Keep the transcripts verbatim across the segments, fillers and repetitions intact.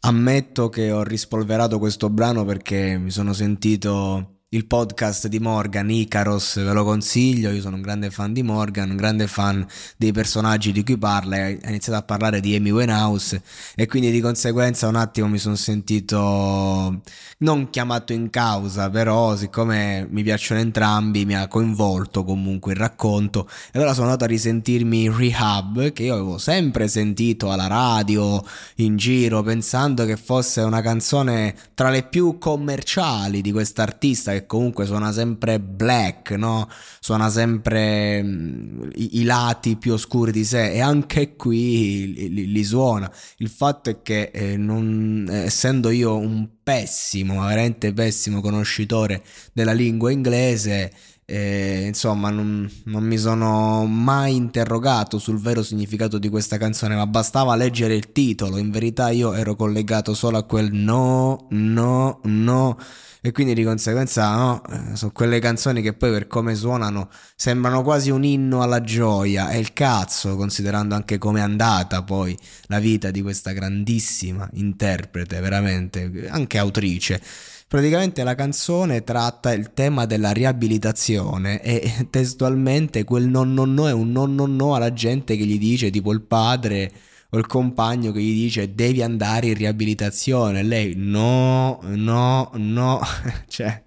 Ammetto che ho rispolverato questo brano perché mi sono sentito il podcast di Morgan Icaros, ve lo consiglio, io sono un grande fan di Morgan, un grande fan dei personaggi di cui parla, ha iniziato a parlare di Amy Winehouse e quindi di conseguenza un attimo mi sono sentito non chiamato in causa, però siccome mi piacciono entrambi mi ha coinvolto comunque il racconto e allora sono andato a risentirmi Rehab, che io avevo sempre sentito alla radio, in giro, pensando che fosse una canzone tra le più commerciali di quest'artista che comunque suona sempre black, no? Suona sempre mh, i, i lati più oscuri di sé e anche qui li, li, li suona. Il fatto è che eh, non, eh, essendo io un pessimo, ma veramente pessimo conoscitore della lingua inglese, eh, insomma non, non mi sono mai interrogato sul vero significato di questa canzone, ma bastava leggere il titolo, in verità io ero collegato solo a quel no, no, no e quindi di conseguenza no, sono quelle canzoni che poi per come suonano sembrano quasi un inno alla gioia e il cazzo, considerando anche come è andata poi la vita di questa grandissima interprete, veramente anche autrice. Praticamente la canzone tratta il tema della riabilitazione e testualmente quel non non no è un non non no alla gente che gli dice, tipo il padre o il compagno che gli dice devi andare in riabilitazione, lei no, no, no, cioè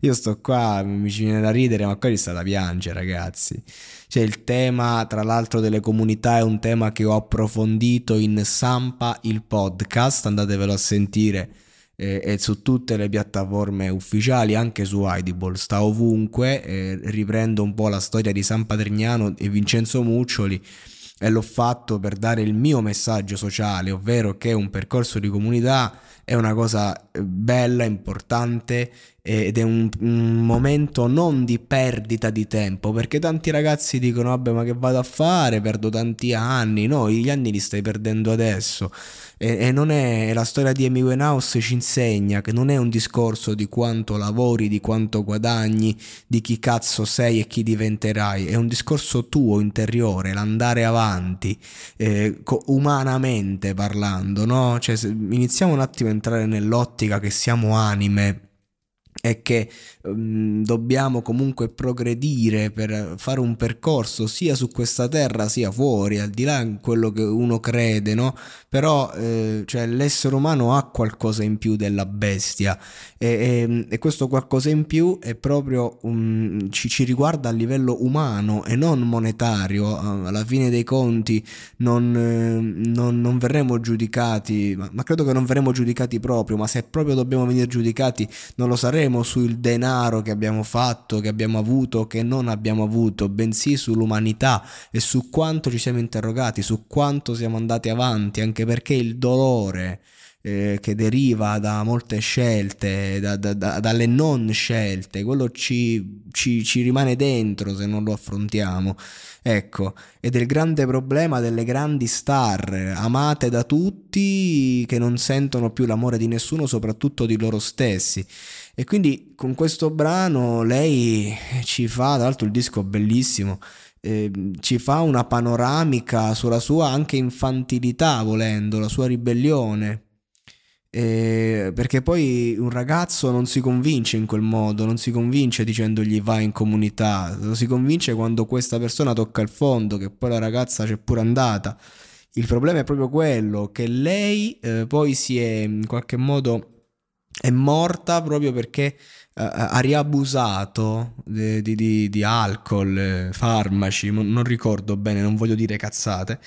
io sto qua, mi ci viene da ridere ma qua gli sta da piangere ragazzi, cioè il tema tra l'altro delle comunità è un tema che ho approfondito in Sampa il podcast, andatevelo a sentire e, e su tutte le piattaforme ufficiali, anche su Audible, sta ovunque, e riprendo un po' la storia di San Patrignano e Vincenzo Muccioli e l'ho fatto per dare il mio messaggio sociale, ovvero che un percorso di comunità è una cosa bella, importante ed è un, un momento non di perdita di tempo, perché tanti ragazzi dicono vabbè ma che vado a fare, perdo tanti anni, no, gli anni li stai perdendo adesso e, e non è, la storia di Amy Winehouse ci insegna che non è un discorso di quanto lavori, di quanto guadagni, di chi cazzo sei e chi diventerai, è un discorso tuo interiore, l'andare avanti eh, umanamente parlando, no? Cioè, se, iniziamo un attimo a entrare nell'ottica che siamo anime è che um, dobbiamo comunque progredire per fare un percorso sia su questa terra sia fuori, al di là di quello che uno crede, no? Però eh, cioè, l'essere umano ha qualcosa in più della bestia e, e, e questo qualcosa in più è proprio um, ci, ci riguarda a livello umano e non monetario, alla fine dei conti non, eh, non, non verremo giudicati, ma, ma credo che non verremo giudicati proprio, ma se proprio dobbiamo venire giudicati non lo saremo sul denaro che abbiamo fatto, che abbiamo avuto, che non abbiamo avuto, bensì sull'umanità e su quanto ci siamo interrogati, su quanto siamo andati avanti, anche perché il dolore eh, che deriva da molte scelte, da, da, da, dalle non scelte, quello ci, ci, ci rimane dentro se non lo affrontiamo, ecco, ed è il grande problema delle grandi star amate da tutti che non sentono più l'amore di nessuno, soprattutto di loro stessi. E quindi con questo brano lei ci fa, tra l'altro il disco è bellissimo, eh, ci fa una panoramica sulla sua anche infantilità volendo, la sua ribellione. Eh, perché poi un ragazzo non si convince in quel modo, non si convince dicendogli vai in comunità, lo si convince quando questa persona tocca il fondo, che poi la ragazza c'è pure andata. Il problema è proprio quello, che lei eh, poi si è in qualche modo è morta proprio perché eh, ha riabusato di, di, di alcol, eh, farmaci, non ricordo bene, non voglio dire cazzate,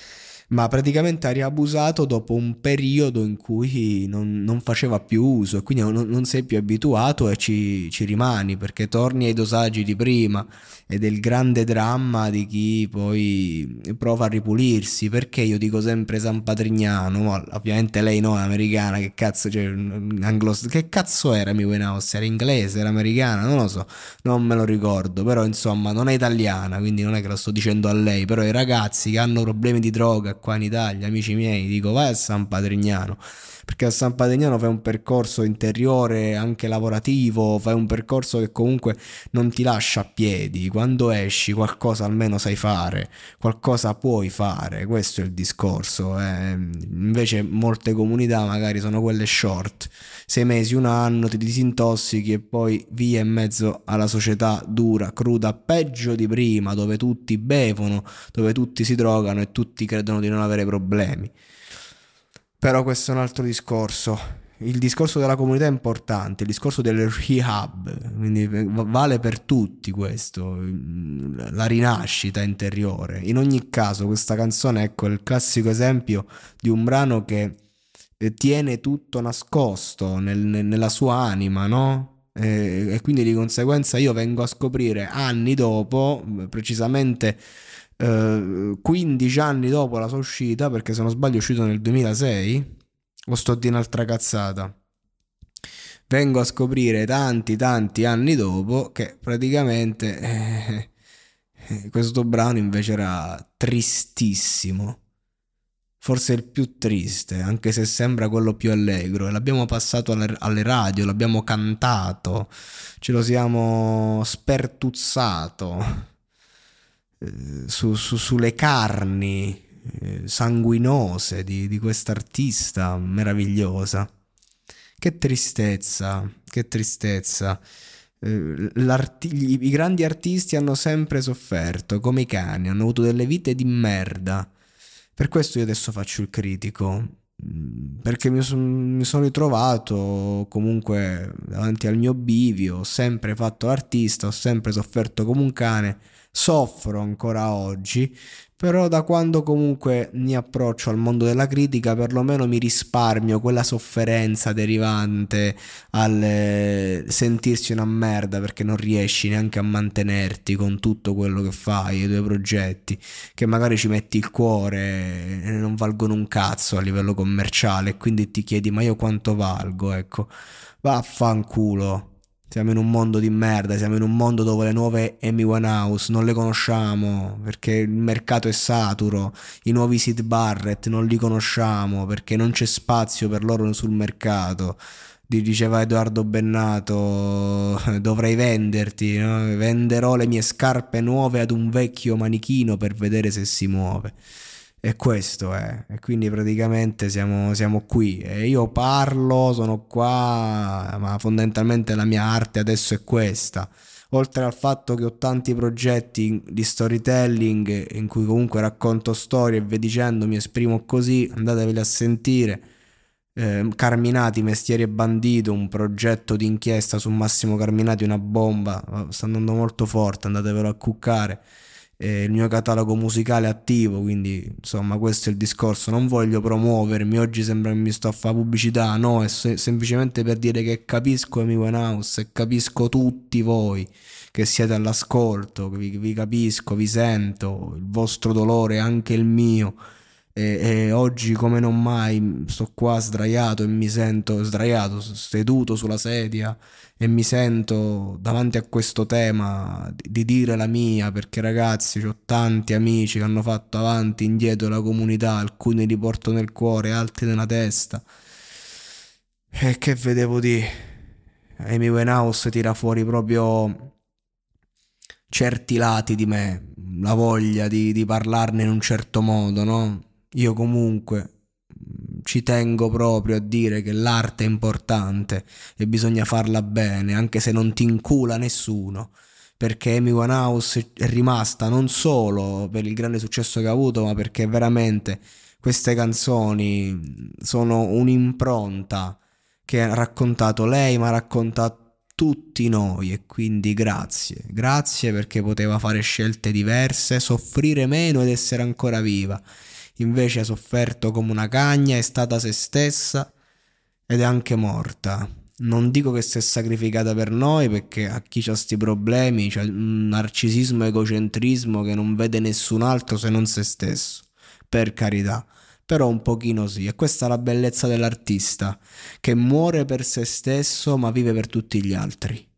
ma praticamente ha riabusato dopo un periodo in cui non, non faceva più uso, e quindi non, non sei più abituato e ci, ci rimani, perché torni ai dosaggi di prima, ed è il grande dramma di chi poi prova a ripulirsi. Perché io dico sempre San Patrignano, ma ovviamente lei no, è americana, che cazzo, cioè, anglos- che cazzo era Amy Winehouse? Era inglese, era americana, non lo so, non me lo ricordo, però insomma non è italiana, quindi non è che lo sto dicendo a lei, però i ragazzi che hanno problemi di droga qua in Italia, amici miei, dico vai a San Patrignano, perché a San Patrignano fai un percorso interiore, anche lavorativo, fai un percorso che comunque non ti lascia a piedi. Quando esci qualcosa almeno sai fare, qualcosa puoi fare, questo è il discorso, eh. Invece molte comunità magari sono quelle short, sei mesi, un anno, ti disintossichi e poi via in mezzo alla società dura, cruda, peggio di prima, dove tutti bevono, dove tutti si drogano e tutti credono di non avere problemi. Però questo è un altro discorso. Il discorso della comunità è importante, il discorso del rehab, quindi vale per tutti questo, la rinascita interiore. In ogni caso questa canzone, ecco, è il classico esempio di un brano che tiene tutto nascosto nel, nella sua anima, no? E, e quindi di conseguenza io vengo a scoprire anni dopo, precisamente eh, quindici anni dopo la sua uscita, perché se non sbaglio è uscito nel duemilasei, o sto di un'altra cazzata, vengo a scoprire tanti tanti anni dopo che praticamente eh, eh, questo brano invece era tristissimo, forse il più triste, anche se sembra quello più allegro, e l'abbiamo passato alle, alle radio, l'abbiamo cantato, ce lo siamo spertuzzato eh, su, su, sulle carni sanguinose di, di quest'artista meravigliosa. Che tristezza, che tristezza. I grandi artisti hanno sempre sofferto come i cani, hanno avuto delle vite di merda. Per questo io adesso faccio il critico, perché mi, son, mi sono ritrovato comunque davanti al mio bivio. Ho sempre fatto l'artista, ho sempre sofferto come un cane, soffro ancora oggi, però da quando comunque mi approccio al mondo della critica perlomeno mi risparmio quella sofferenza derivante al eh, sentirsi una merda perché non riesci neanche a mantenerti con tutto quello che fai, i tuoi progetti che magari ci metti il cuore e non valgono un cazzo a livello commerciale, quindi ti chiedi ma io quanto valgo, ecco, vaffanculo. Siamo in un mondo di merda, siamo in un mondo dove le nuove Amy Winehouse non le conosciamo perché il mercato è saturo, i nuovi Syd Barrett non li conosciamo perché non c'è spazio per loro sul mercato. Diceva Edoardo Bennato, dovrei venderti, no? Venderò le mie scarpe nuove ad un vecchio manichino per vedere se si muove. E questo è, e quindi praticamente siamo, siamo qui, e io parlo, sono qua, ma fondamentalmente la mia arte adesso è questa, oltre al fatto che ho tanti progetti di storytelling in cui comunque racconto storie e via dicendo, mi esprimo così, andateveli a sentire. eh, Carminati, Mestieri e Bandito, un progetto di inchiesta su Massimo Carminati, una bomba, sta andando molto forte, andatevelo a cuccare. Eh, il mio catalogo musicale attivo, quindi insomma questo è il discorso, non voglio promuovermi, oggi sembra che mi sto a fare pubblicità, no, è se- semplicemente per dire che capisco Amy Winehouse e capisco tutti voi che siete all'ascolto, vi, vi capisco, vi sento, il vostro dolore anche il mio, e, e oggi come non mai sto qua sdraiato e mi sento sdraiato, seduto sulla sedia, e mi sento davanti a questo tema di dire la mia, perché ragazzi ho tanti amici che hanno fatto avanti e indietro la comunità, alcuni li porto nel cuore, altri nella testa, e che vedevo di Amy Winehouse tira fuori proprio certi lati di me, la voglia di, di parlarne in un certo modo, no? Io comunque ci tengo proprio a dire che l'arte è importante e bisogna farla bene, anche se non ti incula nessuno, perché Amy Winehouse è rimasta non solo per il grande successo che ha avuto, ma perché veramente queste canzoni sono un'impronta che ha raccontato lei, ma racconta tutti noi, e quindi grazie, grazie perché poteva fare scelte diverse, soffrire meno ed essere ancora viva. Invece ha sofferto come una cagna, è stata se stessa ed è anche morta. Non dico che si è sacrificata per noi, perché a chi ha sti problemi c'è un narcisismo e egocentrismo che non vede nessun altro se non se stesso, per carità, però un pochino sì. E questa è la bellezza dell'artista, che muore per se stesso ma vive per tutti gli altri.